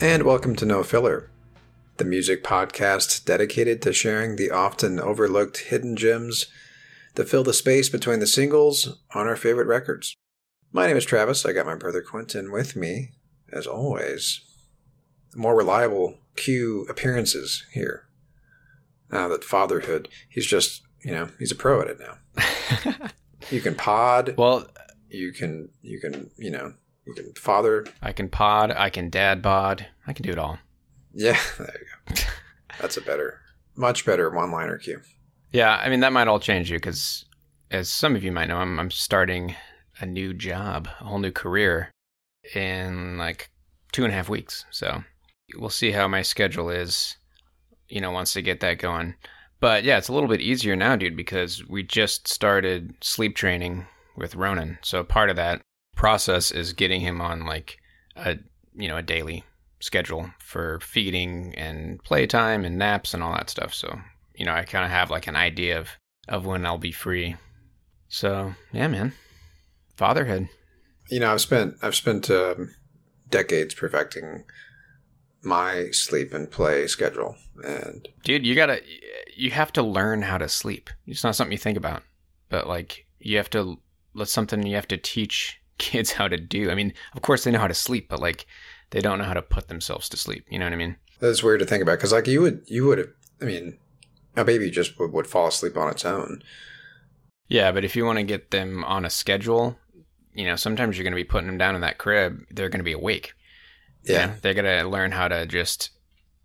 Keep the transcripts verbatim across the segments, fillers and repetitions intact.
And welcome to No Filler, the music podcast dedicated to sharing the often overlooked hidden gems that fill the space between the singles on our favorite records. My name is Travis. I got my brother Quentin with me, as always. More reliable Q appearances here. Now that fatherhood, he's just, you know, he's a pro at it now. You can pod. Well, you can, you can, you know. You can father. I can pod. I can dad bod. I can do it all. Yeah, there you go. That's a better, much better one-liner cue. Yeah, I mean, that might all change you because, as some of you might know, I'm, I'm starting a new job, a whole new career in like two and a half weeks. So we'll see how my schedule is, you know, once I get that going. But yeah, it's a little bit easier now, dude, because we just started sleep training with Ronan. So part of that process is getting him on like a you know a daily schedule for feeding and playtime and naps and all that stuff. So you know I kind of have like an idea of of when I'll be free. So yeah, man, fatherhood. You know, I've spent I've spent um, decades perfecting my sleep and play schedule. And dude, you gotta you have to learn how to sleep. It's not something you think about, but like you have to. That's something you have to teach kids how to do. I mean, of course they know how to sleep, but like they don't know how to put themselves to sleep. You know what I mean? That's weird to think about because like you would, you would have, I mean, a baby just would, would fall asleep on its own. Yeah, but if you want to get them on a schedule, you know, sometimes you're going to be putting them down in that crib. They're going to be awake. Yeah. You know? They're going to learn how to just,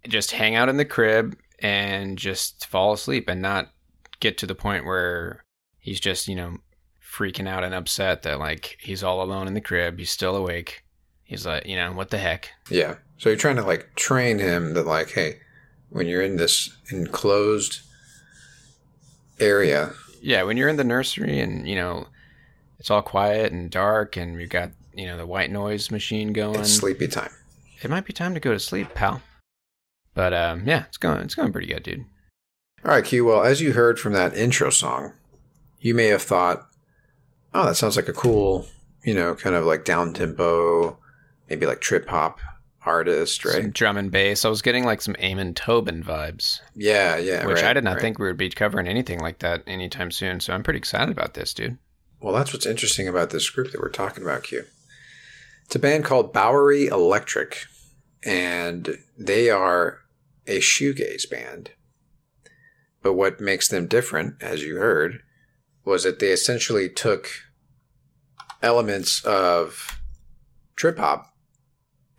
just hang out in the crib and just fall asleep and not get to the point where he's just, you know, freaking out and upset that like he's all alone in the crib, he's still awake, he's like, you know, what the heck. Yeah, so you're trying to like train him that like, hey, when you're in this enclosed area, yeah, when you're in the nursery and you know it's all quiet and dark and you've got, you know, the white noise machine going, it's sleepy time, it might be time to go to sleep, pal. But um yeah, it's going it's going pretty good, dude. All right, Q, well, as you heard from that intro song, you may have thought, oh, that sounds like a cool, you know, kind of like down-tempo, maybe like trip-hop artist, right? Some drum and bass. I was getting like some Eamon Tobin vibes. Yeah, yeah, Which right, I did not right. think we would be covering anything like that anytime soon, so I'm pretty excited about this, dude. Well, that's what's interesting about this group that we're talking about, Q. It's a band called Bowery Electric, and they are a shoegaze band. But what makes them different, as you heard, was that they essentially took elements of trip-hop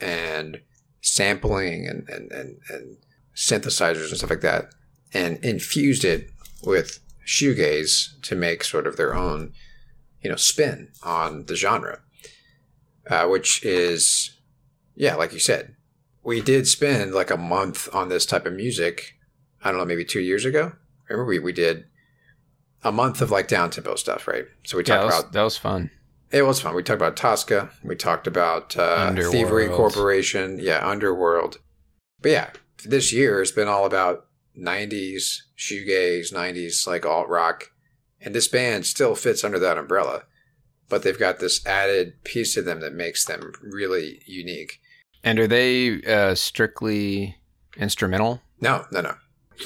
and sampling and, and, and, and synthesizers and stuff like that and infused it with shoegaze to make sort of their own, you know, spin on the genre, uh, which is, yeah, like you said, we did spend like a month on this type of music, I don't know, maybe two years ago. Remember, we, we did... a month of like down-tempo stuff, right? So we talked yeah, that was, about... that was fun. It was fun. We talked about Tosca. We talked about uh, Thievery Corporation. Yeah, Underworld. But yeah, this year has been all about nineties shoegaze, nineties like alt rock, and this band still fits under that umbrella, but they've got this added piece to them that makes them really unique. And are they uh, strictly instrumental? No, no, no.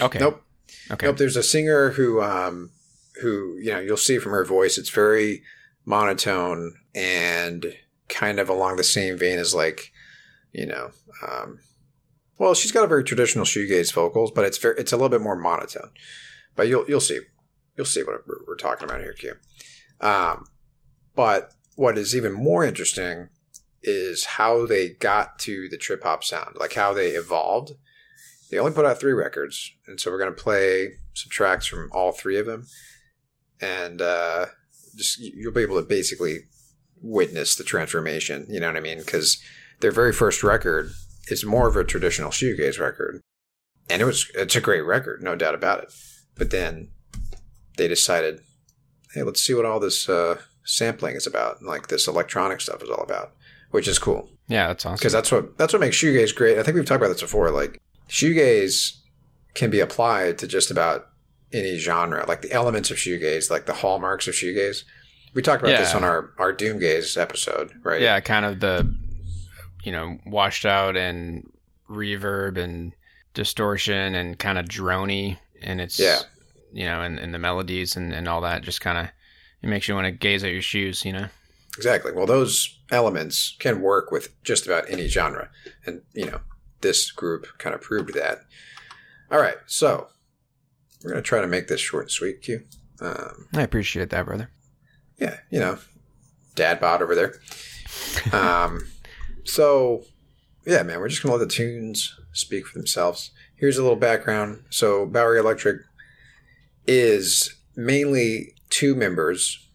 Okay. Nope. Okay. Nope. There's a singer who, um, who you know, you'll see from her voice, it's very monotone and kind of along the same vein as like, you know, um, well, she's got a very traditional shoegaze vocals, but it's very, it's a little bit more monotone. But you'll you'll see, you'll see what we're talking about here, Q. Um, but what is even more interesting is how they got to the trip hop sound, like how they evolved. They only put out three records, and so we're going to play some tracks from all three of them, and uh, just you'll be able to basically witness the transformation. You know what I mean? Because their very first record is more of a traditional shoegaze record, and it was it's a great record, no doubt about it. But then they decided, hey, let's see what all this uh, sampling is about, and like this electronic stuff is all about, which is cool. Yeah, that's awesome. Because that's what that's what makes shoegaze great. I think we've talked about this before, like. Shoegaze can be applied to just about any genre, like the elements of shoegaze, like the hallmarks of shoegaze. We talked about yeah. this on our, our Doomgaze episode, right? Yeah, kind of the, you know, washed out and reverb and distortion and kind of droney and it's, yeah. you know, and, and the melodies and, and all that just kind of, it makes you want to gaze at your shoes, you know? Exactly. Well, those elements can work with just about any genre and, you know, this group kind of proved that. All right, so we're going to try to make this short and sweet, Q. Um, I appreciate that, brother. Yeah, you know, dad bod over there. Um, so, yeah, man, we're just going to let the tunes speak for themselves. Here's a little background. So Bowery Electric is mainly two members,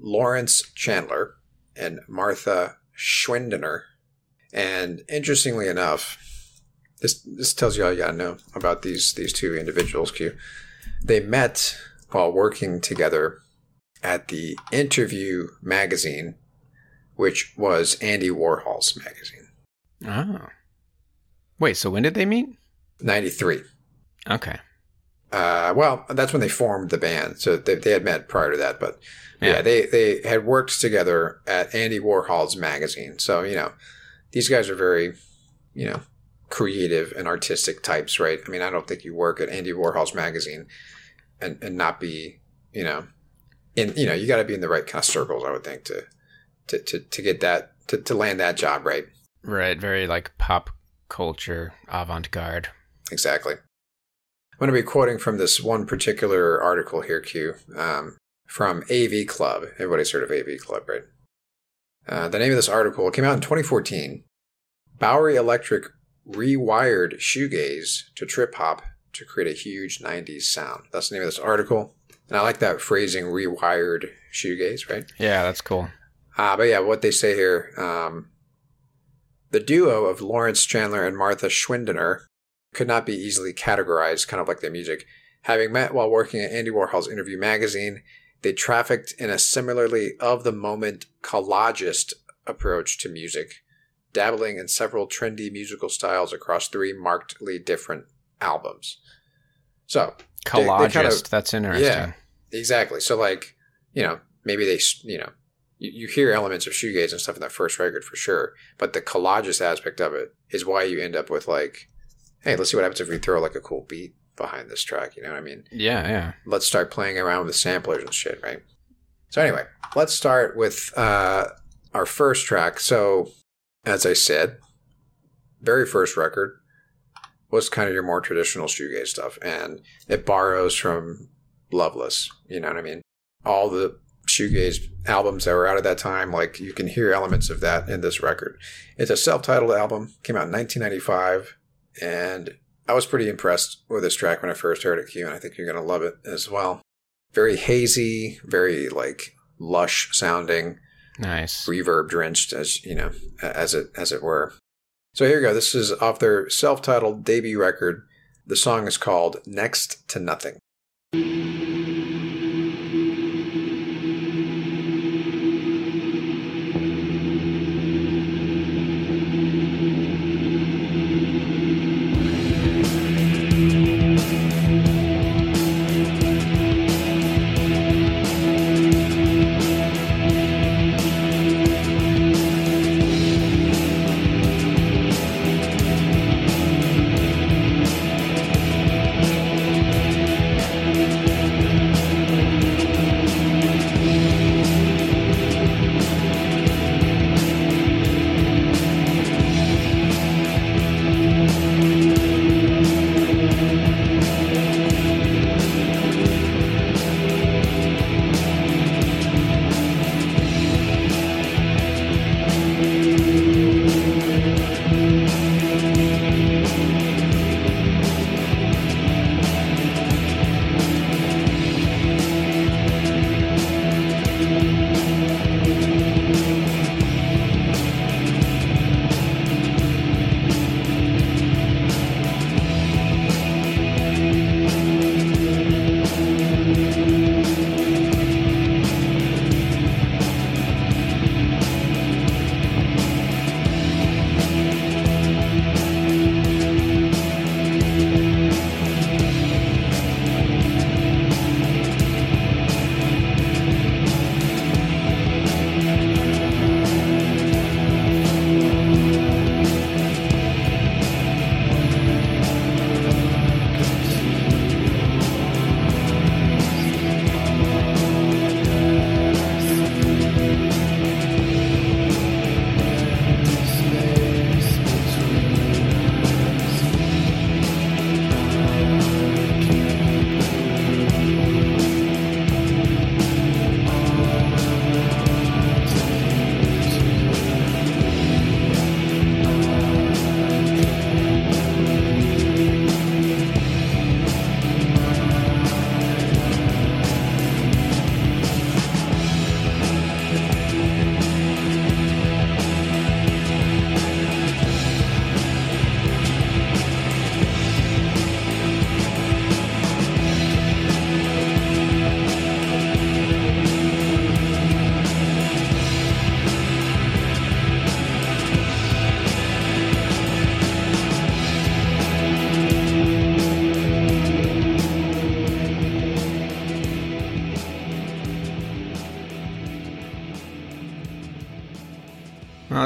Lawrence Chandler and Martha Schwendener. And interestingly enough, This this tells you all you gotta know about these these two individuals, Q. They met while working together at the Interview magazine, which was Andy Warhol's magazine. Oh. Wait, so when did they meet? ninety-three. Okay. Uh, well, that's when they formed the band. So they, they had met prior to that, but yeah, yeah they, they had worked together at Andy Warhol's magazine. So, you know, these guys are very, you know, creative and artistic types, right? I mean, I don't think you work at Andy Warhol's magazine and, and not be, you know, in, you know, you got to be in the right kind of circles, I would think, to to to, to get that, to, to land that job, right? Right. Very like pop culture, avant-garde. Exactly. I'm going to be quoting from this one particular article here, Q, um, from A V Club. Everybody's heard of A V Club, right? Uh, the name of this article came out in twenty fourteen. Bowery Electric rewired shoegaze to trip hop to create a huge nineties sound. That's the name of this article. And I like that phrasing, rewired shoegaze, right? Yeah, that's cool. Uh, but yeah, what they say here, um, the duo of Lawrence Chandler and Martha Schwendener could not be easily categorized, kind of like their music. Having met while working at Andy Warhol's Interview magazine, they trafficked in a similarly of-the-moment collagist approach to music, dabbling in several trendy musical styles across three markedly different albums. So collagist, they, they kind of, that's interesting. Yeah, exactly. So like, you know, maybe they, you know, you, you hear elements of shoegaze and stuff in that first record for sure, but the collagist aspect of it is why you end up with like, hey, let's see what happens if we throw like a cool beat behind this track. You know what I mean? Yeah, yeah. Let's start playing around with the samplers and shit, right? So anyway, let's start with uh, our first track. So as I said, very first record was kind of your more traditional shoegaze stuff, and it borrows from Loveless. You know what I mean? All the shoegaze albums that were out at that time, like you can hear elements of that in this record. It's a self-titled album, came out in nineteen ninety-five, and I was pretty impressed with this track when I first heard it, Q, and I think you're going to love it as well. Very hazy, very like lush sounding. Nice. Reverb drenched, as you know, as it as it were. So here we go. This is off their self-titled debut record. The song is called Next to Nothing.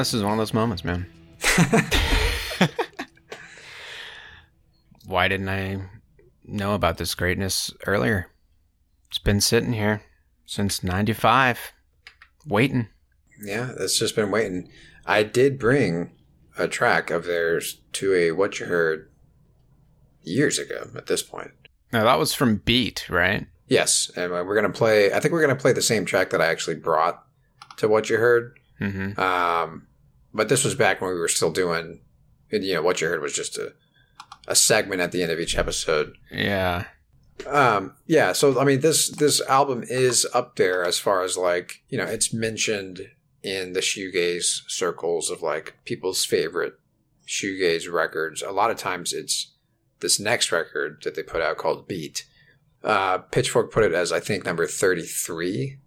this is one of those moments, man. Why didn't I know about this greatness earlier? It's been sitting here since ninety-five, waiting. Yeah, it's just been waiting. I did bring a track of theirs to a What You Heard years ago at this point. Now, that was from Beat, right? Yes, and we're going to play, I think we're going to play the same track that I actually brought to What You Heard. Mm-hmm. Um, but this was back when we were still doing, you know, What You Heard was just a, a segment at the end of each episode. Yeah. Um, yeah, so, I mean, this, this album is up there as far as, like, you know, it's mentioned in the shoegaze circles of, like, people's favorite shoegaze records. A lot of times it's this next record that they put out called Beat. Uh, Pitchfork put it as, I think, number thirty-three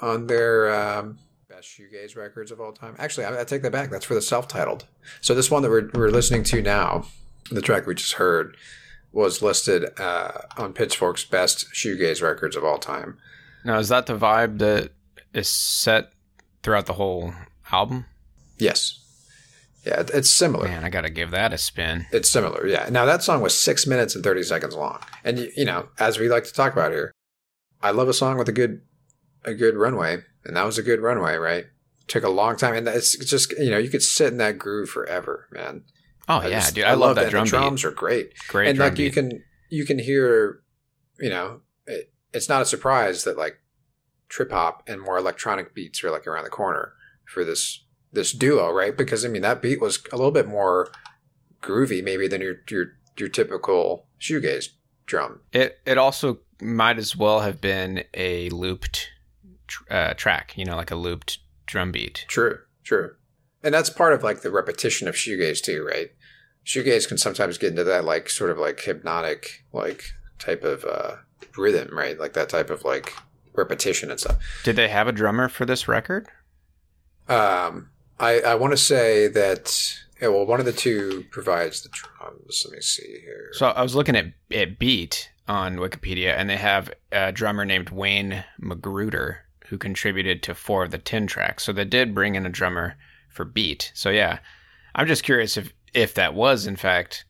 on their um, best shoegaze records of all time. Actually, I, I take that back. That's for the self-titled. So this one that we're, we're listening to now, the track we just heard, was listed uh, on Pitchfork's best shoegaze records of all time. Now, is that the vibe that is set throughout the whole album? Yes. Yeah, it's similar. Man, I got to give that a spin. It's similar, yeah. Now, that song was six minutes and thirty seconds long. And, you know, as we like to talk about here, I love a song with a good a good runway. And that was a good runway, right? Took a long time. And it's just, you know, you could sit in that groove forever, man. Oh, I yeah, just, dude. I, I love, love that, that drum the drums beat. Are great. Great and, like, drum you beat. Can, you can hear, you know, it, it's not a surprise that, like, trip-hop and more electronic beats are, like, around the corner for this this duo, right? Because, I mean, that beat was a little bit more groovy maybe than your your, your typical shoegaze drum. It it also might as well have been a looped uh, track, you know, like a looped drum beat. True, true. And that's part of, like, the repetition of shoegaze too, right? Shoegaze can sometimes get into that, like, sort of, like, hypnotic, like, type of uh, rhythm, right? Like that type of, like, repetition and stuff. Did they have a drummer for this record? Um, I, I want to say that, yeah, well, one of the two provides the drums. Let me see here. So I was looking at, at Beat on Wikipedia, and they have a drummer named Wayne Magruder who contributed to four of the ten tracks. So they did bring in a drummer for Beat. So yeah, I'm just curious if, if that was in fact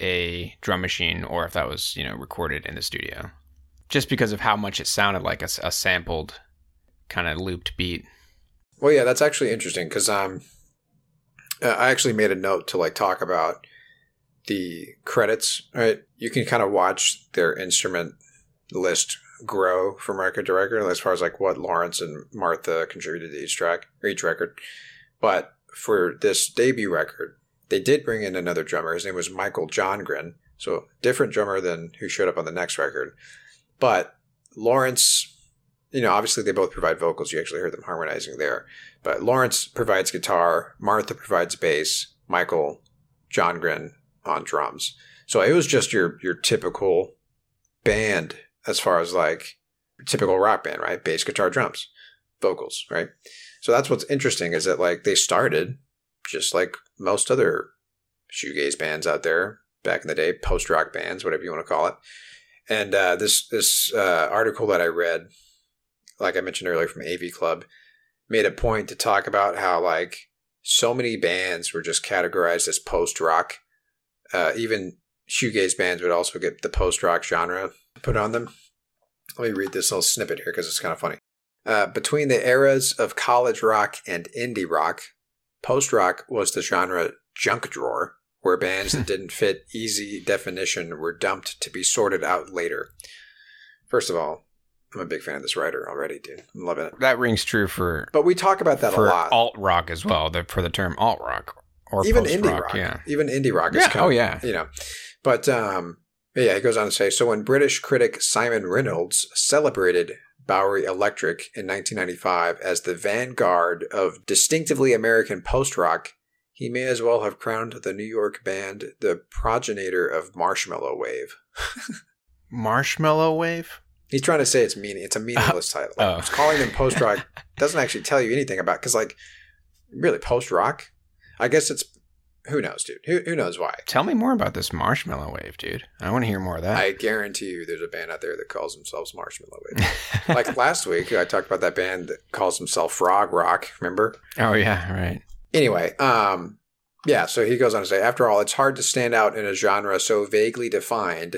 a drum machine or if that was, you know, recorded in the studio, just because of how much it sounded like a, a sampled kind of looped beat. Well, yeah, that's actually interesting because um, I actually made a note to, like, talk about the credits, right? You can kind of watch their instrument list grow from record to record as far as, like, what Lawrence and Martha contributed to each track or each record. But for this debut record, they did bring in another drummer. His name was Michael Johngrin, so different drummer than who showed up on the next record. But Lawrence... You know, obviously they both provide vocals. You actually heard them harmonizing there. But Lawrence provides guitar. Martha provides bass. Michael Johngrin on drums. So it was just your your typical band as far as, like, typical rock band, right? Bass, guitar, drums, vocals, right? So that's what's interesting is that, like, they started just like most other shoegaze bands out there back in the day, post-rock bands, whatever you want to call it. And uh, this, this uh, article that I read... like I mentioned earlier from A V Club, made a point to talk about how, like, so many bands were just categorized as post-rock. Uh, even shoegaze bands would also get the post-rock genre put on them. Let me read this little snippet here because it's kind of funny. Uh, between the eras of college rock and indie rock, post-rock was the genre junk drawer, where bands that didn't fit easy definition were dumped to be sorted out later. First of all, I'm a big fan of this writer already, dude. I'm loving it. That rings true for... But we talk about that a lot. For alt-rock as well, the, for the term alt-rock or even post-rock. Indie rock, yeah. Even indie rock is yeah, coming. Oh, yeah. You know. But, um, yeah, he goes on to say, so when British critic Simon Reynolds celebrated Bowery Electric in nineteen ninety-five as the vanguard of distinctively American post-rock, he may as well have crowned the New York band the progenitor of Marshmallow Wave. Marshmallow Wave? He's trying to say it's meaning. It's a meaningless title. Like, oh. It's calling them post rock doesn't actually tell you anything about because, like, really post rock. I guess it's who knows, dude. Who who knows why? Tell me more about this Marshmallow Wave, dude. I want to hear more of that. I guarantee you, there's a band out there that calls themselves Marshmallow Wave. Like last week, I talked about that band that calls themselves Frog Rock. Remember? Oh yeah, right. Anyway, um, yeah, so he goes on to say, after all, it's hard to stand out in a genre so vaguely defined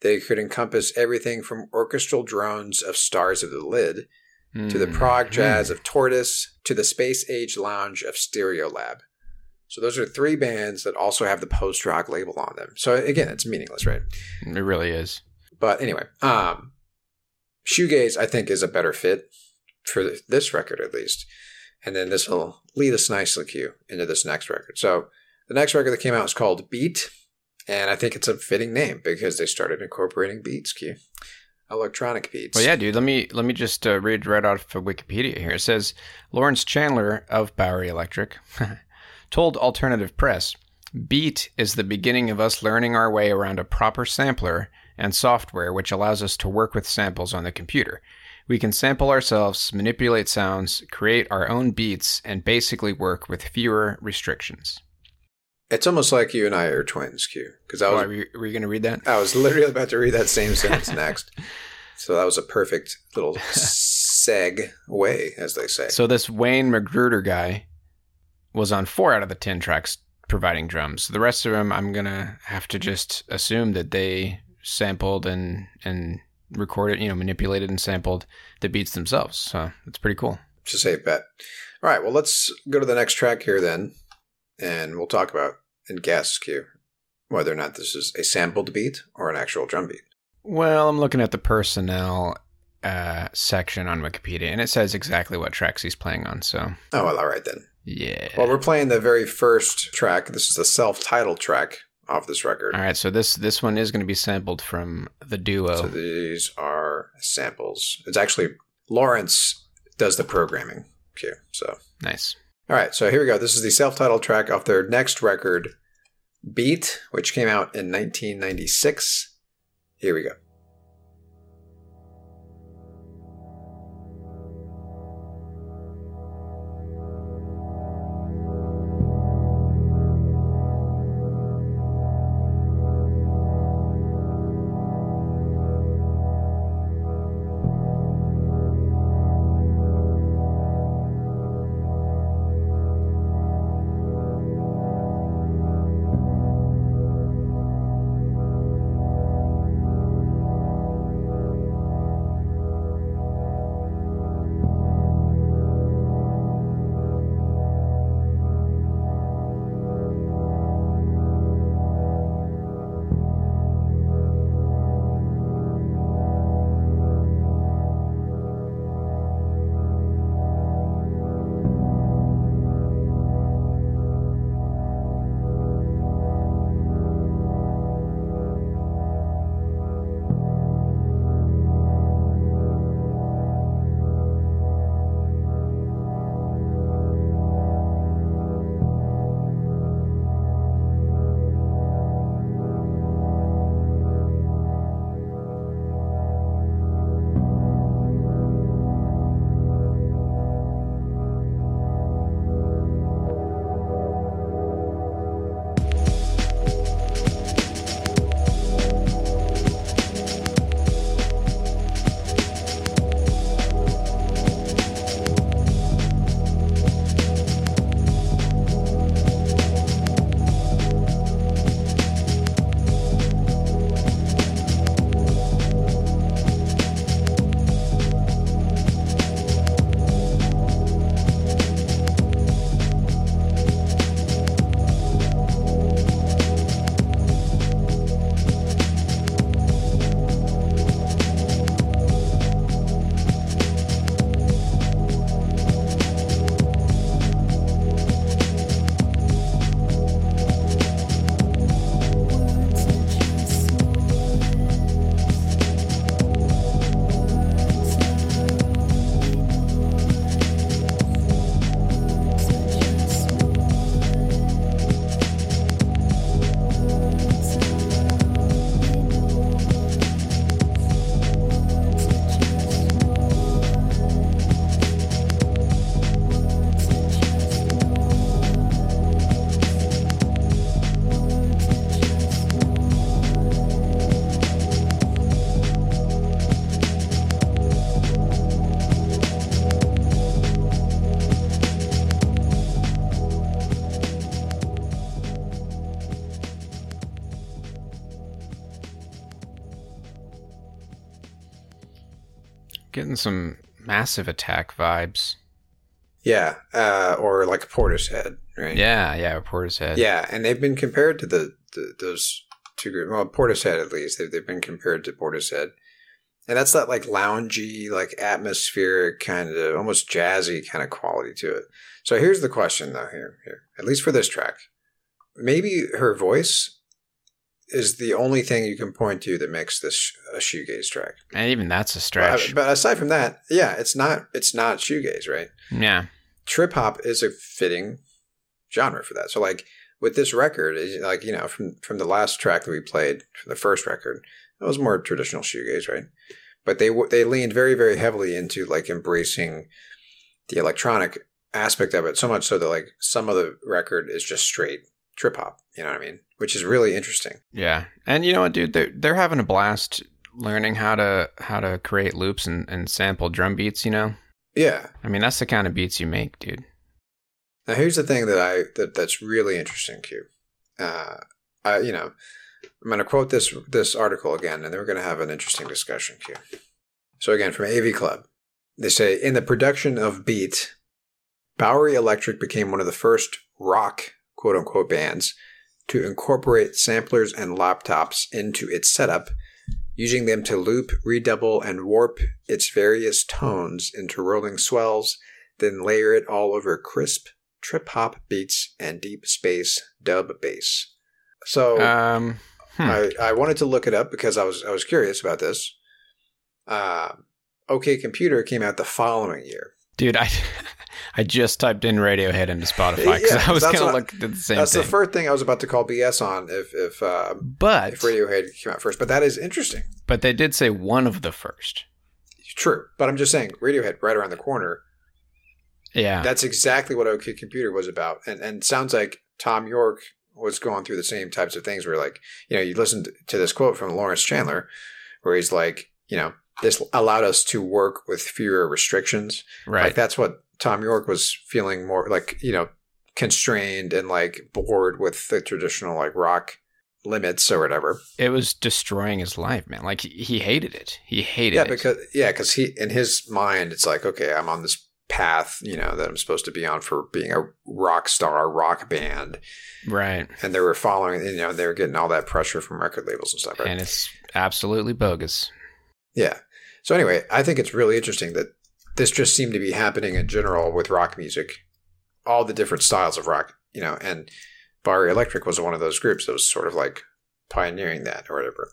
that it could encompass everything from orchestral drones of Stars of the Lid mm. to the prog jazz mm. of Tortoise to the space-age lounge of Stereolab. So those are three bands that also have the post-rock label on them. So again, it's meaningless, right? It really is. But anyway, um, Shoegaze, I think, is a better fit for this record, at least. And then this will lead us nicely cue into this next record. So the next record that came out is called Beat. And I think it's a fitting name because they started incorporating beats, Q. Electronic beats. Well, yeah, dude. Let me let me just uh, read right off of Wikipedia here. It says, Lawrence Chandler of Bowery Electric told Alternative Press, Beat is the beginning of us learning our way around a proper sampler and software which allows us to work with samples on the computer. We can sample ourselves, manipulate sounds, create our own beats, and basically work with fewer restrictions. It's almost like you and I are twins, Q. Because I was, oh, were you, were you going to read that? I was literally about to read that same sentence next. So that was a perfect little segue, as they say. So this Wayne Magruder guy was on four out of the ten tracks providing drums. The rest of them, I'm going to have to just assume that they sampled and and recorded, you know, manipulated and sampled the beats themselves. So it's pretty cool. It's a safe bet. All right. Well, let's go to the next track here then. And we'll talk about and guess, Q, whether or not this is a sampled beat or an actual drum beat. Well, I'm looking at the personnel uh, section on Wikipedia, and it says exactly what tracks he's playing on. So, oh, well, all right then. Yeah. Well, we're playing the very first track. This is the self-titled track off this record. All right, so this this one is going to be sampled from the duo. So these are samples. It's actually Lawrence does the programming, Q. So nice. All right, so here we go. This is the self-titled track off their next record, Beat, which came out in nineteen ninety-six. Here we go. Getting some Massive Attack vibes. Yeah, uh, or like Portishead, right? Yeah, yeah, Portishead. Yeah, and they've been compared to the, the those two groups. Well, Portishead at least they've they've been compared to Portishead, and that's that like loungy, like atmospheric kind of almost jazzy kind of quality to it. So here's the question though. Here, here, at least for this track, maybe her voice is the only thing you can point to that makes this a shoegaze track. And even that's a stretch. But, but aside from that, yeah, it's not it's not shoegaze, right? Yeah. Trip-hop is a fitting genre for that. So, like, with this record, like, you know, from, from the last track that we played, from the first record, that was more traditional shoegaze, right? But they they leaned very, very heavily into, like, embracing the electronic aspect of it, so much so that, like, some of the record is just straight trip-hop, you know what I mean? Which is really interesting. Yeah. And you know what, dude? They're, they're having a blast learning how to how to create loops and, and sample drum beats, you know? Yeah. I mean, that's the kind of beats you make, dude. Now, here's the thing that I that, that's really interesting, Q. Uh, I, you know, I'm going to quote this, this article again, and then we're going to have an interesting discussion, Q. So again, from A V Club, they say, in the production of Beat, Bowery Electric became one of the first rock, quote-unquote, bands to incorporate samplers and laptops into its setup, using them to loop, redouble, and warp its various tones into rolling swells, then layer it all over crisp trip-hop beats and deep space dub bass. So um, hmm. I, I wanted to look it up because I was I was curious about this. Uh, OK Computer came out the following year. Dude, I... I just typed in Radiohead into Spotify because yeah, I was going to look at the same that's thing. That's the first thing I was about to call B S on if if, uh, but, if Radiohead came out first. But that is interesting. But they did say one of the first. True. But I'm just saying Radiohead right around the corner. Yeah. That's exactly what OK Computer was about. And and sounds like Thom Yorke was going through the same types of things where like, you know, you listen to this quote from Lawrence Chandler where he's like, you know, this allowed us to work with fewer restrictions. Right. Like that's what Thom Yorke was feeling more like, you know, constrained and like bored with the traditional like rock limits or whatever. It was destroying his life, man. Like he, he hated it. He hated yeah, it. Because, yeah, because he in his mind, it's like, okay, I'm on this path, you know, that I'm supposed to be on for being a rock star, rock band. Right. And they were following, you know, they were getting all that pressure from record labels and stuff. Right? And it's absolutely bogus. Yeah. So anyway, I think it's really interesting that this just seemed to be happening in general with rock music, all the different styles of rock, you know, and Bowery Electric was one of those groups that was sort of like pioneering that or whatever.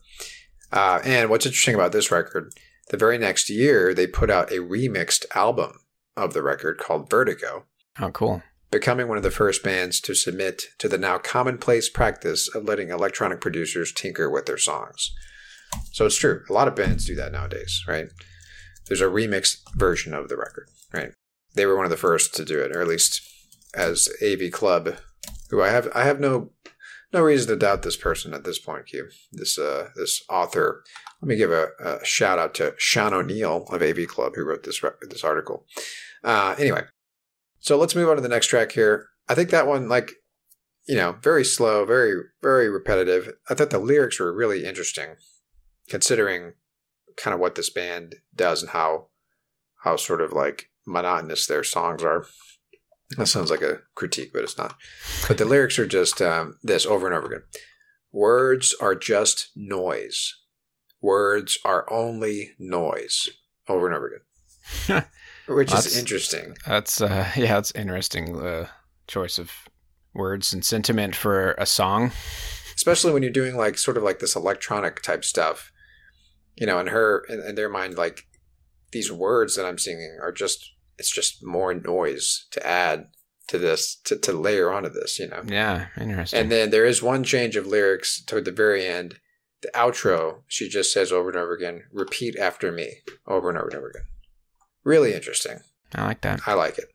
Uh, and what's interesting about this record, the very next year, they put out a remixed album of the record called Vertigo. Oh, cool. Becoming one of the first bands to submit to the now commonplace practice of letting electronic producers tinker with their songs. So it's true. A lot of bands do that nowadays, right? There's a remixed version of the record, right? They were one of the first to do it, or at least as A V Club, who I have I have no no reason to doubt this person at this point, Q. This uh this author. Let me give a, a shout out to Sean O'Neill of A V Club, who wrote this this article. Uh, anyway, so let's move on to the next track here. I think that one, like, you know, very slow, very very repetitive. I thought the lyrics were really interesting, considering kind of what this band does and how how sort of like monotonous their songs are. That sounds like a critique, but it's not. But the lyrics are just um, this over and over again. Words are just noise. Words are only noise. Over and over again. Which well, is interesting. That's uh, yeah, it's interesting uh, choice of words and sentiment for a song. Especially when you're doing like sort of like this electronic type stuff. You know, in her, in, in their mind, like these words that I'm singing are just, it's just more noise to add to this, to, to layer onto this, you know? Yeah, interesting. And then there is one change of lyrics toward the very end. The outro, she just says over and over again, repeat after me, over and over and over again. Really interesting. I like that. I like it.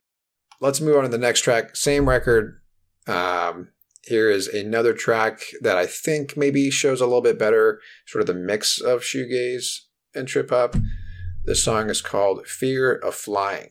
Let's move on to the next track. Same record. Um, Here is another track that I think maybe shows a little bit better sort of the mix of shoegaze and trip-hop. This song is called Fear of Flying.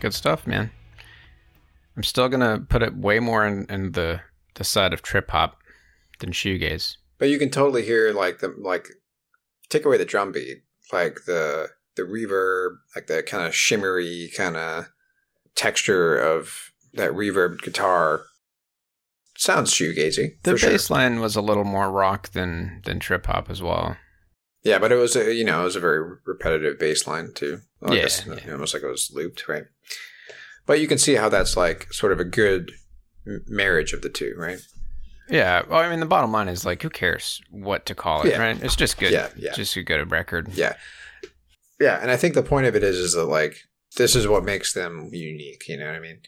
Good stuff, man. I'm still going to put it way more in, in the, the side of trip-hop than shoegaze. But you can totally hear, like, the like take away the drum beat, like the the reverb, like the kind of shimmery kind of texture of that reverb guitar. Sounds shoegazy. The bass sure. line was a little more rock than than trip-hop as well. Yeah, but it was, a, you know, it was a very repetitive bass line, too. Well, yeah, guess, yeah. Almost like it was looped, right? But you can see how that's, like, sort of a good marriage of the two, right? Yeah. Well, I mean, the bottom line is, like, who cares what to call it, yeah. right? It's just good. Yeah, yeah. Just a good record. Yeah. Yeah, and I think the point of it is, is that, like, this is what makes them unique, you know what I mean?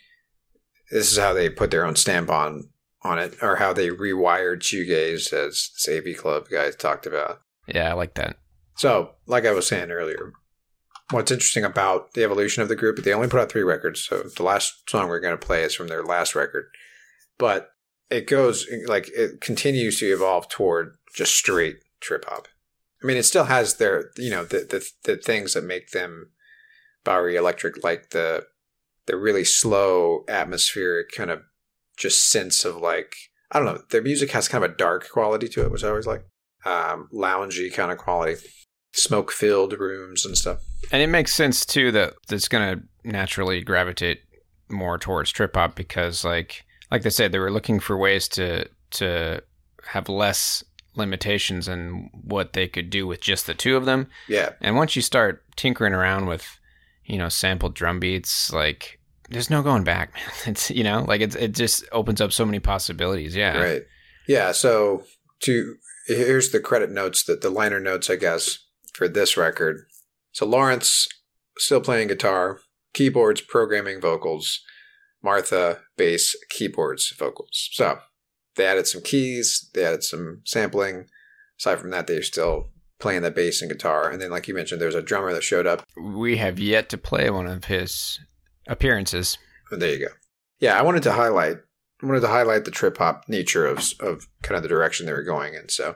This is how they put their own stamp on, on it, or how they rewired shoegaze, as this A V Club guys talked about. Yeah, I like that. So, like I was saying earlier, what's interesting about the evolution of the group, they only put out three records, so the last song we're going to play is from their last record. But it goes, like, it continues to evolve toward just straight trip-hop. I mean, it still has their, you know, the the, the things that make them Bowery Electric, like the the really slow, atmospheric kind of just sense of, like, I don't know, their music has kind of a dark quality to it, which I always like. Um, loungy kind of quality, smoke filled rooms and stuff. And it makes sense too that it's going to naturally gravitate more towards trip hop because, like, like they said, they were looking for ways to to have less limitations in what they could do with just the two of them. Yeah. And once you start tinkering around with, you know, sampled drum beats, like, there's no going back, man. It's, you know, like it it just opens up so many possibilities. Yeah. Right. Yeah. So to Here's the credit notes, that the liner notes, I guess, for this record. So Lawrence, still playing guitar, keyboards, programming, vocals. Martha, bass, keyboards, vocals. So they added some keys. They added some sampling. Aside from that, they're still playing the bass and guitar. And then, like you mentioned, there's a drummer that showed up. We have yet to play one of his appearances. Oh, there you go. Yeah, I wanted to highlight. I wanted to highlight the trip-hop nature of of kind of the direction they were going in. So,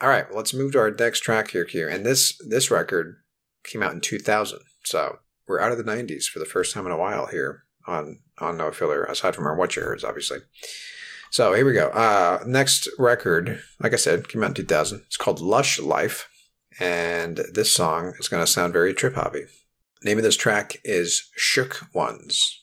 all right, well, let's move to our next track here, Q. And this this record came out in two thousand. So we're out of the nineties for the first time in a while here on, on No Filler, aside from our What You Heards, obviously. So here we go. Uh, next record, like I said, came out in two thousand. It's called Lush Life. And this song is going to sound very trip-hoppy. The name of this track is Shook Ones.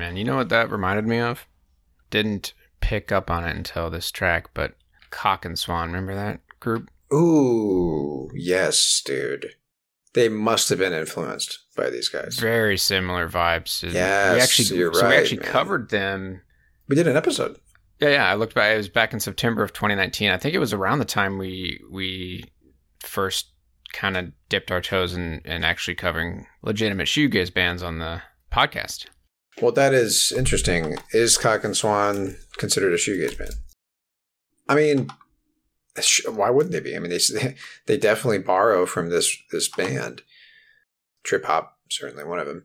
man. You know what that reminded me of? Didn't pick up on it until this track, but Cock and Swan, remember that group? Ooh, yes, dude. They must have been influenced by these guys. Very similar vibes. Yes, we actually, you're so right, we actually man. covered them. We did an episode. Yeah, yeah. I looked back. It was back in September of twenty nineteen. I think it was around the time we we first kind of dipped our toes in, in actually covering legitimate shoegaze bands on the podcast. Well, that is interesting. Is Cock and Swan considered a shoegaze band? I mean... Why wouldn't they be? I mean, they they definitely borrow from this this band. Trip-hop, certainly one of them.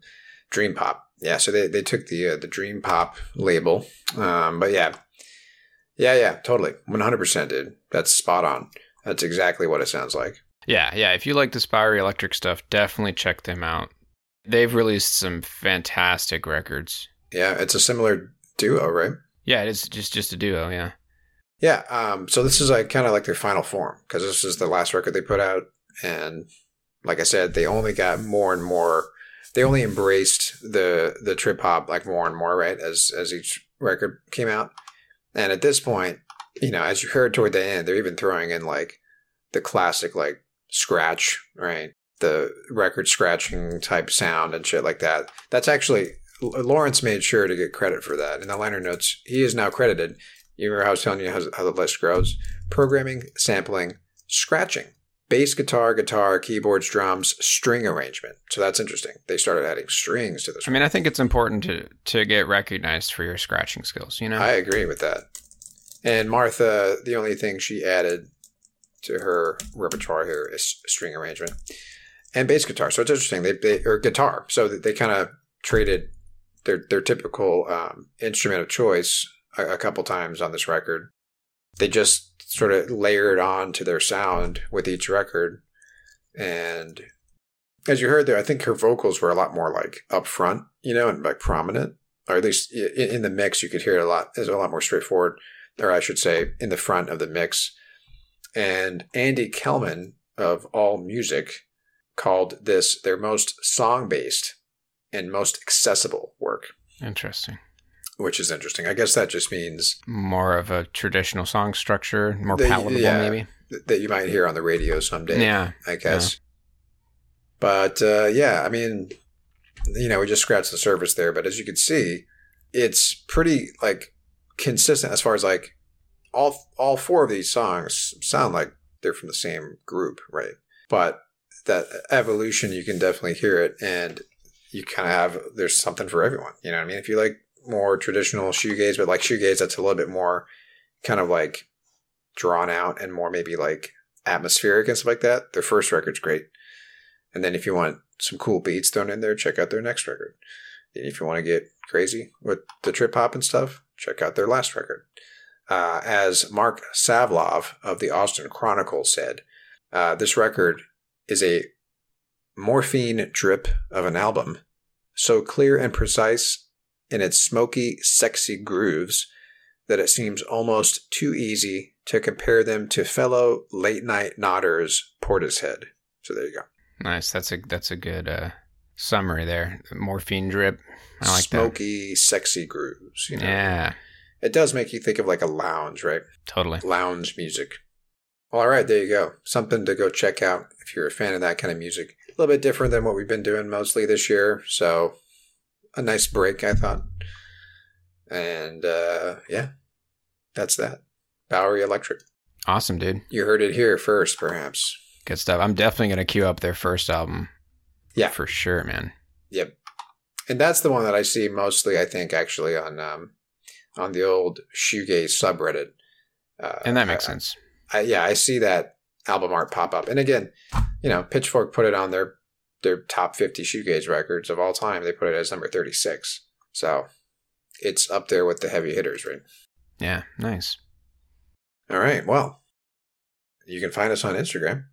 Dream Pop. Yeah, so they, they took the uh, the Dream Pop label. Um, but yeah. Yeah, yeah, totally. one hundred percent, dude. That's spot on. That's exactly what it sounds like. Yeah, yeah. If you like the Bowery Electric stuff, definitely check them out. They've released some fantastic records. Yeah, it's a similar duo, right? Yeah, it is just, just a duo, yeah. Yeah, um, so this is like kind of like their final form, because this is the last record they put out, and like I said, they only got more and more. They only embraced the the trip hop like more and more, right? As as each record came out, and at this point, you know, as you heard toward the end, they're even throwing in like the classic like scratch, right? The record scratching type sound and shit like that. That's actually Lawrence made sure to get credit for that in the liner notes. He is now credited. You remember how I was telling you how, how the list grows? Programming, sampling, scratching, bass guitar, guitar, keyboards, drums, string arrangement. So that's interesting. They started adding strings to this. I mean, I think it's important to, to get recognized for your scratching skills, you know? I agree with that. And Martha, the only thing she added to her repertoire here is string arrangement and bass guitar. So it's interesting. They, they or guitar. So they kind of traded their, their typical um, instrument of choice a couple times on this record. They just sort of layered on to their sound with each record. And as you heard there, I think her vocals were a lot more like up front, you know, and like prominent, or at least in the mix, you could hear it a lot. It's a lot more straightforward, or I should say in the front of the mix. And Andy Kelman of All Music called this their most song-based and most accessible work. Interesting. Which is interesting. I guess that just means... more of a traditional song structure, more that, palatable yeah, maybe. That you might hear on the radio someday, yeah, I guess. Yeah. But uh, yeah, I mean, you know, we just scratched the surface there. But as you can see, it's pretty like consistent as far as like all, all four of these songs sound like they're from the same group, right? But that evolution, you can definitely hear it. And you kind of have, there's something for everyone. You know what I mean? If you like more traditional shoegaze, but like shoegaze that's a little bit more kind of like drawn out and more maybe like atmospheric and stuff like that, their first record's great. And then if you want some cool beats thrown in there, check out their next record. And if you want to get crazy with the trip hop and stuff, check out their last record. Uh, as Mark Savlov of the Austin Chronicle said, uh, this record is a morphine drip of an album, so clear and precise in its smoky, sexy grooves that it seems almost too easy to compare them to fellow late-night nodders Portishead. So there you go. Nice. That's a that's a good uh, summary there. Morphine drip. I like smoky, that. Smoky, sexy grooves. You know? Yeah. It does make you think of like a lounge, right? Totally. Lounge music. Well, all right. There you go. Something to go check out if you're a fan of that kind of music. A little bit different than what we've been doing mostly this year, so... a nice break, I thought. And uh, yeah, that's that. Bowery Electric. Awesome, dude. You heard it here first, perhaps. Good stuff. I'm definitely going to queue up their first album. Yeah. For sure, man. Yep. And that's the one that I see mostly, I think, actually, on um, on the old shoegaze subreddit. Uh, and that makes I, sense. I, yeah, I see that album art pop up. And again, you know, Pitchfork put it on their their top fifty shoegaze records of all time. They put it as number thirty-six. So it's up there with the heavy hitters, right? Yeah, nice. All right, well, you can find us on Instagram.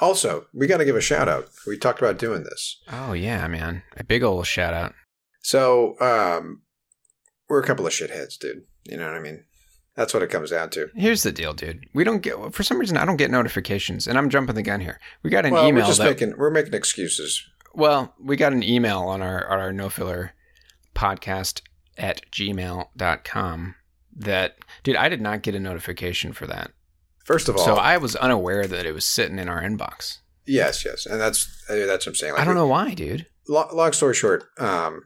Also, we got to give a shout out. We talked about doing this. Oh, yeah, man. A big old shout out. So um, we're a couple of shitheads, dude. You know what I mean? That's what it comes down to. Here's the deal, dude. We don't get, for some reason, I don't get notifications, and I'm jumping the gun here. We got an well, email. We're just that, making, we're making excuses. Well, we got an email on our, on our No Filler podcast at gmail dot com. That, dude, I did not get a notification for that. First of all. So I was unaware that it was sitting in our inbox. Yes, yes. And that's that's what I'm saying. Like, I don't know why, dude. Long, long story short, um,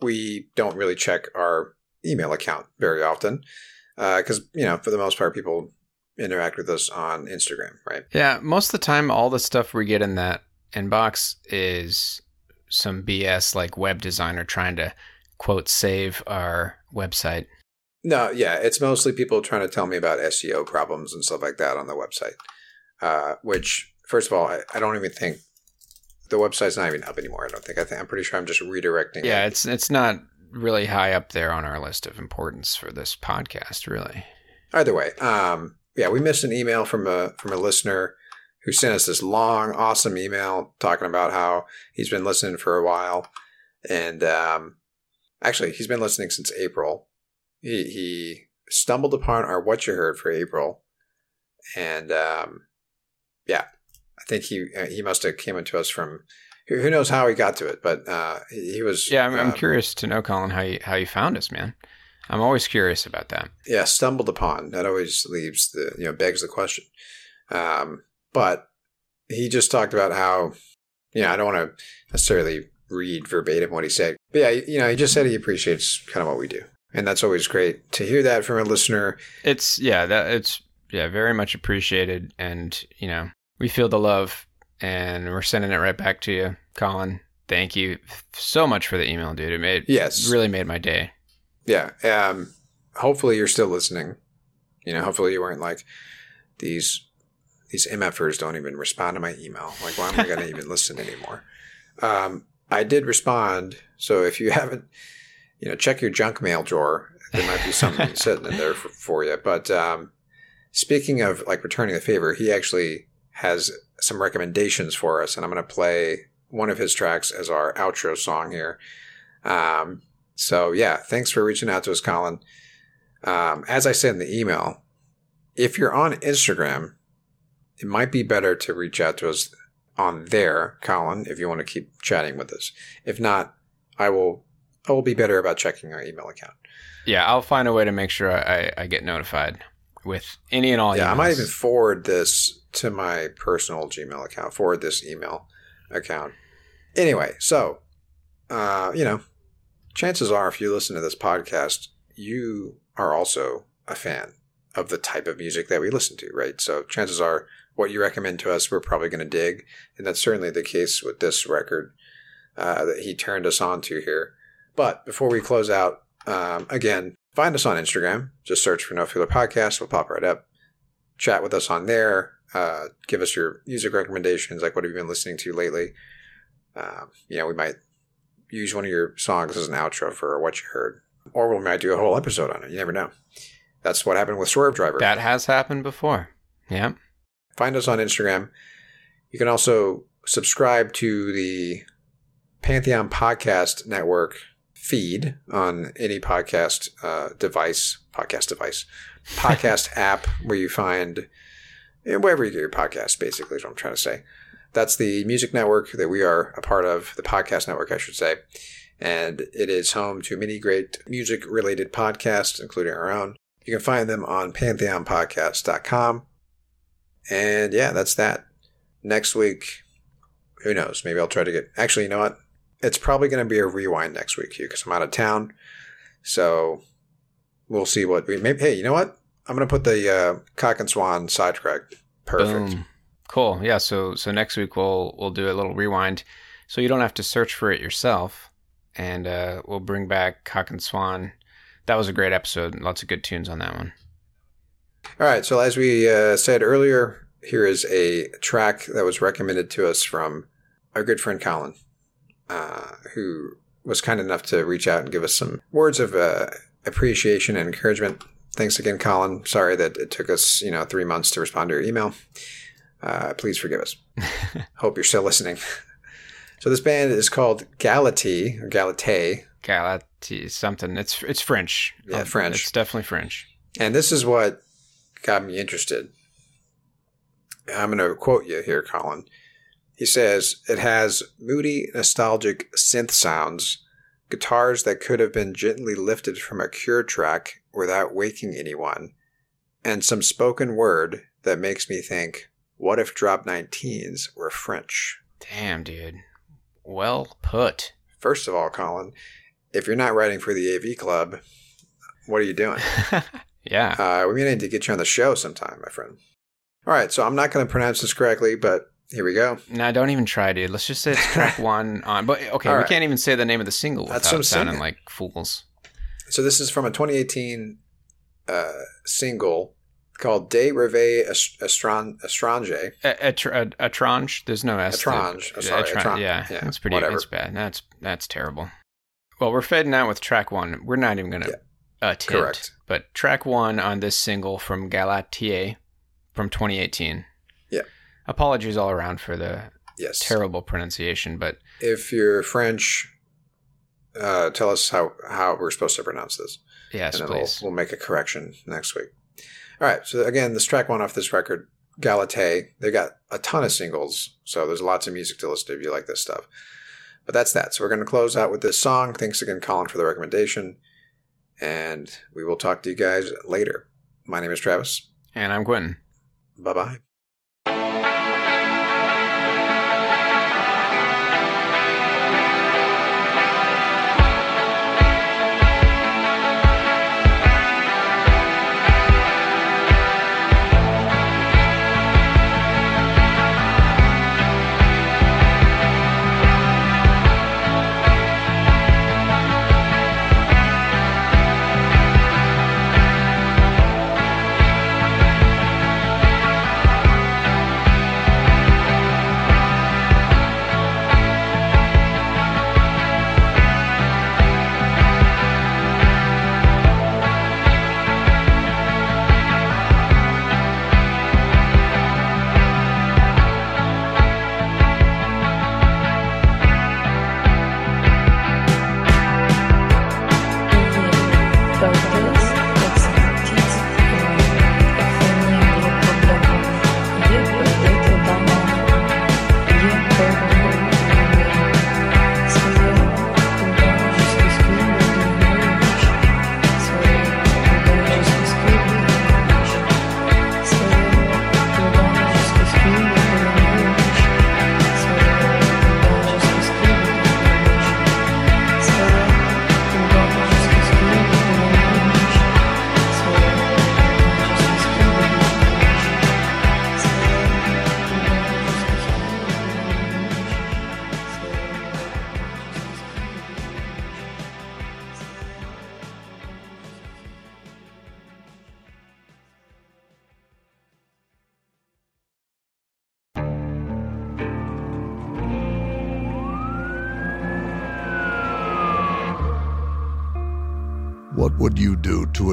we don't really check our email account very often because, uh, you know, for the most part, people interact with us on Instagram, right? Yeah. Most of the time, all the stuff we get in that inbox is some B S like web designer trying to, quote, save our website. No, yeah. It's mostly people trying to tell me about S E O problems and stuff like that on the website, uh, which, first of all, I, I don't even think the website's not even up anymore. I don't think. I think I'm pretty sure I'm just redirecting. Yeah, it. it's it's not really high up there on our list of importance for this podcast, really. Either way, um, yeah, we missed an email from a from a listener who sent us this long, awesome email talking about how he's been listening for a while, and um, actually, he's been listening since April. He he stumbled upon our What You Heard for April, and um, yeah. I think he he must have came into us from who knows how he got to it, but uh, he, he was. Yeah, I'm, um, I'm curious to know, Colin, how you how you found us, man. I'm always curious about that. Yeah, stumbled upon. That always leaves the you know begs the question. Um, but he just talked about how you know I don't want to necessarily read verbatim what he said, but yeah, you know he just said he appreciates kind of what we do, and that's always great to hear that from a listener. It's yeah, that it's yeah, very much appreciated, and you know. We feel the love, and we're sending it right back to you, Colin. Thank you so much for the email, dude. It made yes. really made my day. Yeah. Um, hopefully, you're still listening. You know, hopefully you weren't like these these MFers don't even respond to my email. Like, why am I going to even listen anymore? Um, I did respond, so if you haven't, you know, check your junk mail drawer. There might be something sitting in there for, for you. But um, speaking of like returning the favor, he actually has some recommendations for us, and I'm going to play one of his tracks as our outro song here. Um, so yeah, thanks for reaching out to us, Colin. Um, as I said in the email, if you're on Instagram, it might be better to reach out to us on there, Colin, if you want to keep chatting with us. If not, I will, I will be better about checking our email account. Yeah. I'll find a way to make sure I, I get notified with any and all. Yeah. Emails. I might even forward this to my personal Gmail account, forward this email account. Anyway, so, uh, you know, chances are if you listen to this podcast, you are also a fan of the type of music that we listen to, right? So chances are what you recommend to us, we're probably going to dig. And that's certainly the case with this record uh, that he turned us on to here. But before we close out, um, again, find us on Instagram. Just search for No Filler Podcast. We'll pop right up. Chat with us on there. Uh, give us your music recommendations, like what have you been listening to lately? Um, you know, we might use one of your songs as an outro for What You Heard, or we might do a whole episode on it. You never know. That's what happened with Swerve Driver. That has happened before. Yeah. Find us on Instagram. You can also subscribe to the Pantheon Podcast Network feed on any podcast uh, device, podcast device, podcast app where you find... Wherever you get your podcast, basically, is what I'm trying to say. That's the music network that we are a part of, the podcast network, I should say. And it is home to many great music-related podcasts, including our own. You can find them on pantheon podcast dot com. And yeah, that's that. Next week, who knows? Maybe I'll try to get... Actually, you know what? It's probably going to be a rewind next week here because I'm out of town. So we'll see what we... Maybe, hey, you know what? I'm going to put the uh, Cock and Swan sidetrack. Perfect. Boom. Cool. Yeah. So so next week we'll we'll do a little rewind, so you don't have to search for it yourself, and uh, we'll bring back Cock and Swan. That was a great episode. Lots of good tunes on that one. All right. So as we uh, said earlier, here is a track that was recommended to us from our good friend Colin, uh, who was kind enough to reach out and give us some words of uh, appreciation and encouragement. Thanks again, Colin. Sorry that it took us, you know, three months to respond to your email. Uh, please forgive us. Hope you're still listening. So this band is called Galatée, or Galatée. Galatée something. It's it's French. Yeah, um, French. It's definitely French. And this is what got me interested. I'm going to quote you here, Colin. He says, it has moody, nostalgic synth sounds guitars that could have been gently lifted from a Cure track without waking anyone, and some spoken word that makes me think, what if Drop nineteens were French? Damn, dude. Well put. First of all, Colin, if you're not writing for the A V Club, what are you doing? Yeah. Uh, we need to get you on the show sometime, my friend. All right, so I'm not going to pronounce this correctly, but here we go. No, don't even try, dude. Let's just say it's track one on. But okay, all we right. can't even say the name of the single without That's sounding like fools. So this is from a twenty eighteen uh, single called De Reveil Estrange. Etrange? There's no S. Etrange. I'm sorry. Etrange. Yeah, yeah, that's pretty That's bad. That's that's terrible. Well, we're fading out with track one. We're not even going to yeah. attempt. Correct. But track one on this single from Galatée from twenty eighteen. Yeah. Apologies all around for the yes. terrible pronunciation, but if you're French, uh, tell us how, how we're supposed to pronounce this. Yes, and please. We'll, we'll make a correction next week. All right. So again, this track one off this record, Galatée. They got a ton of singles, so there's lots of music to listen to if you like this stuff. But that's that. So we're going to close out with this song. Thanks again, Colin, for the recommendation, and we will talk to you guys later. My name is Travis, and I'm Quentin. Bye bye. To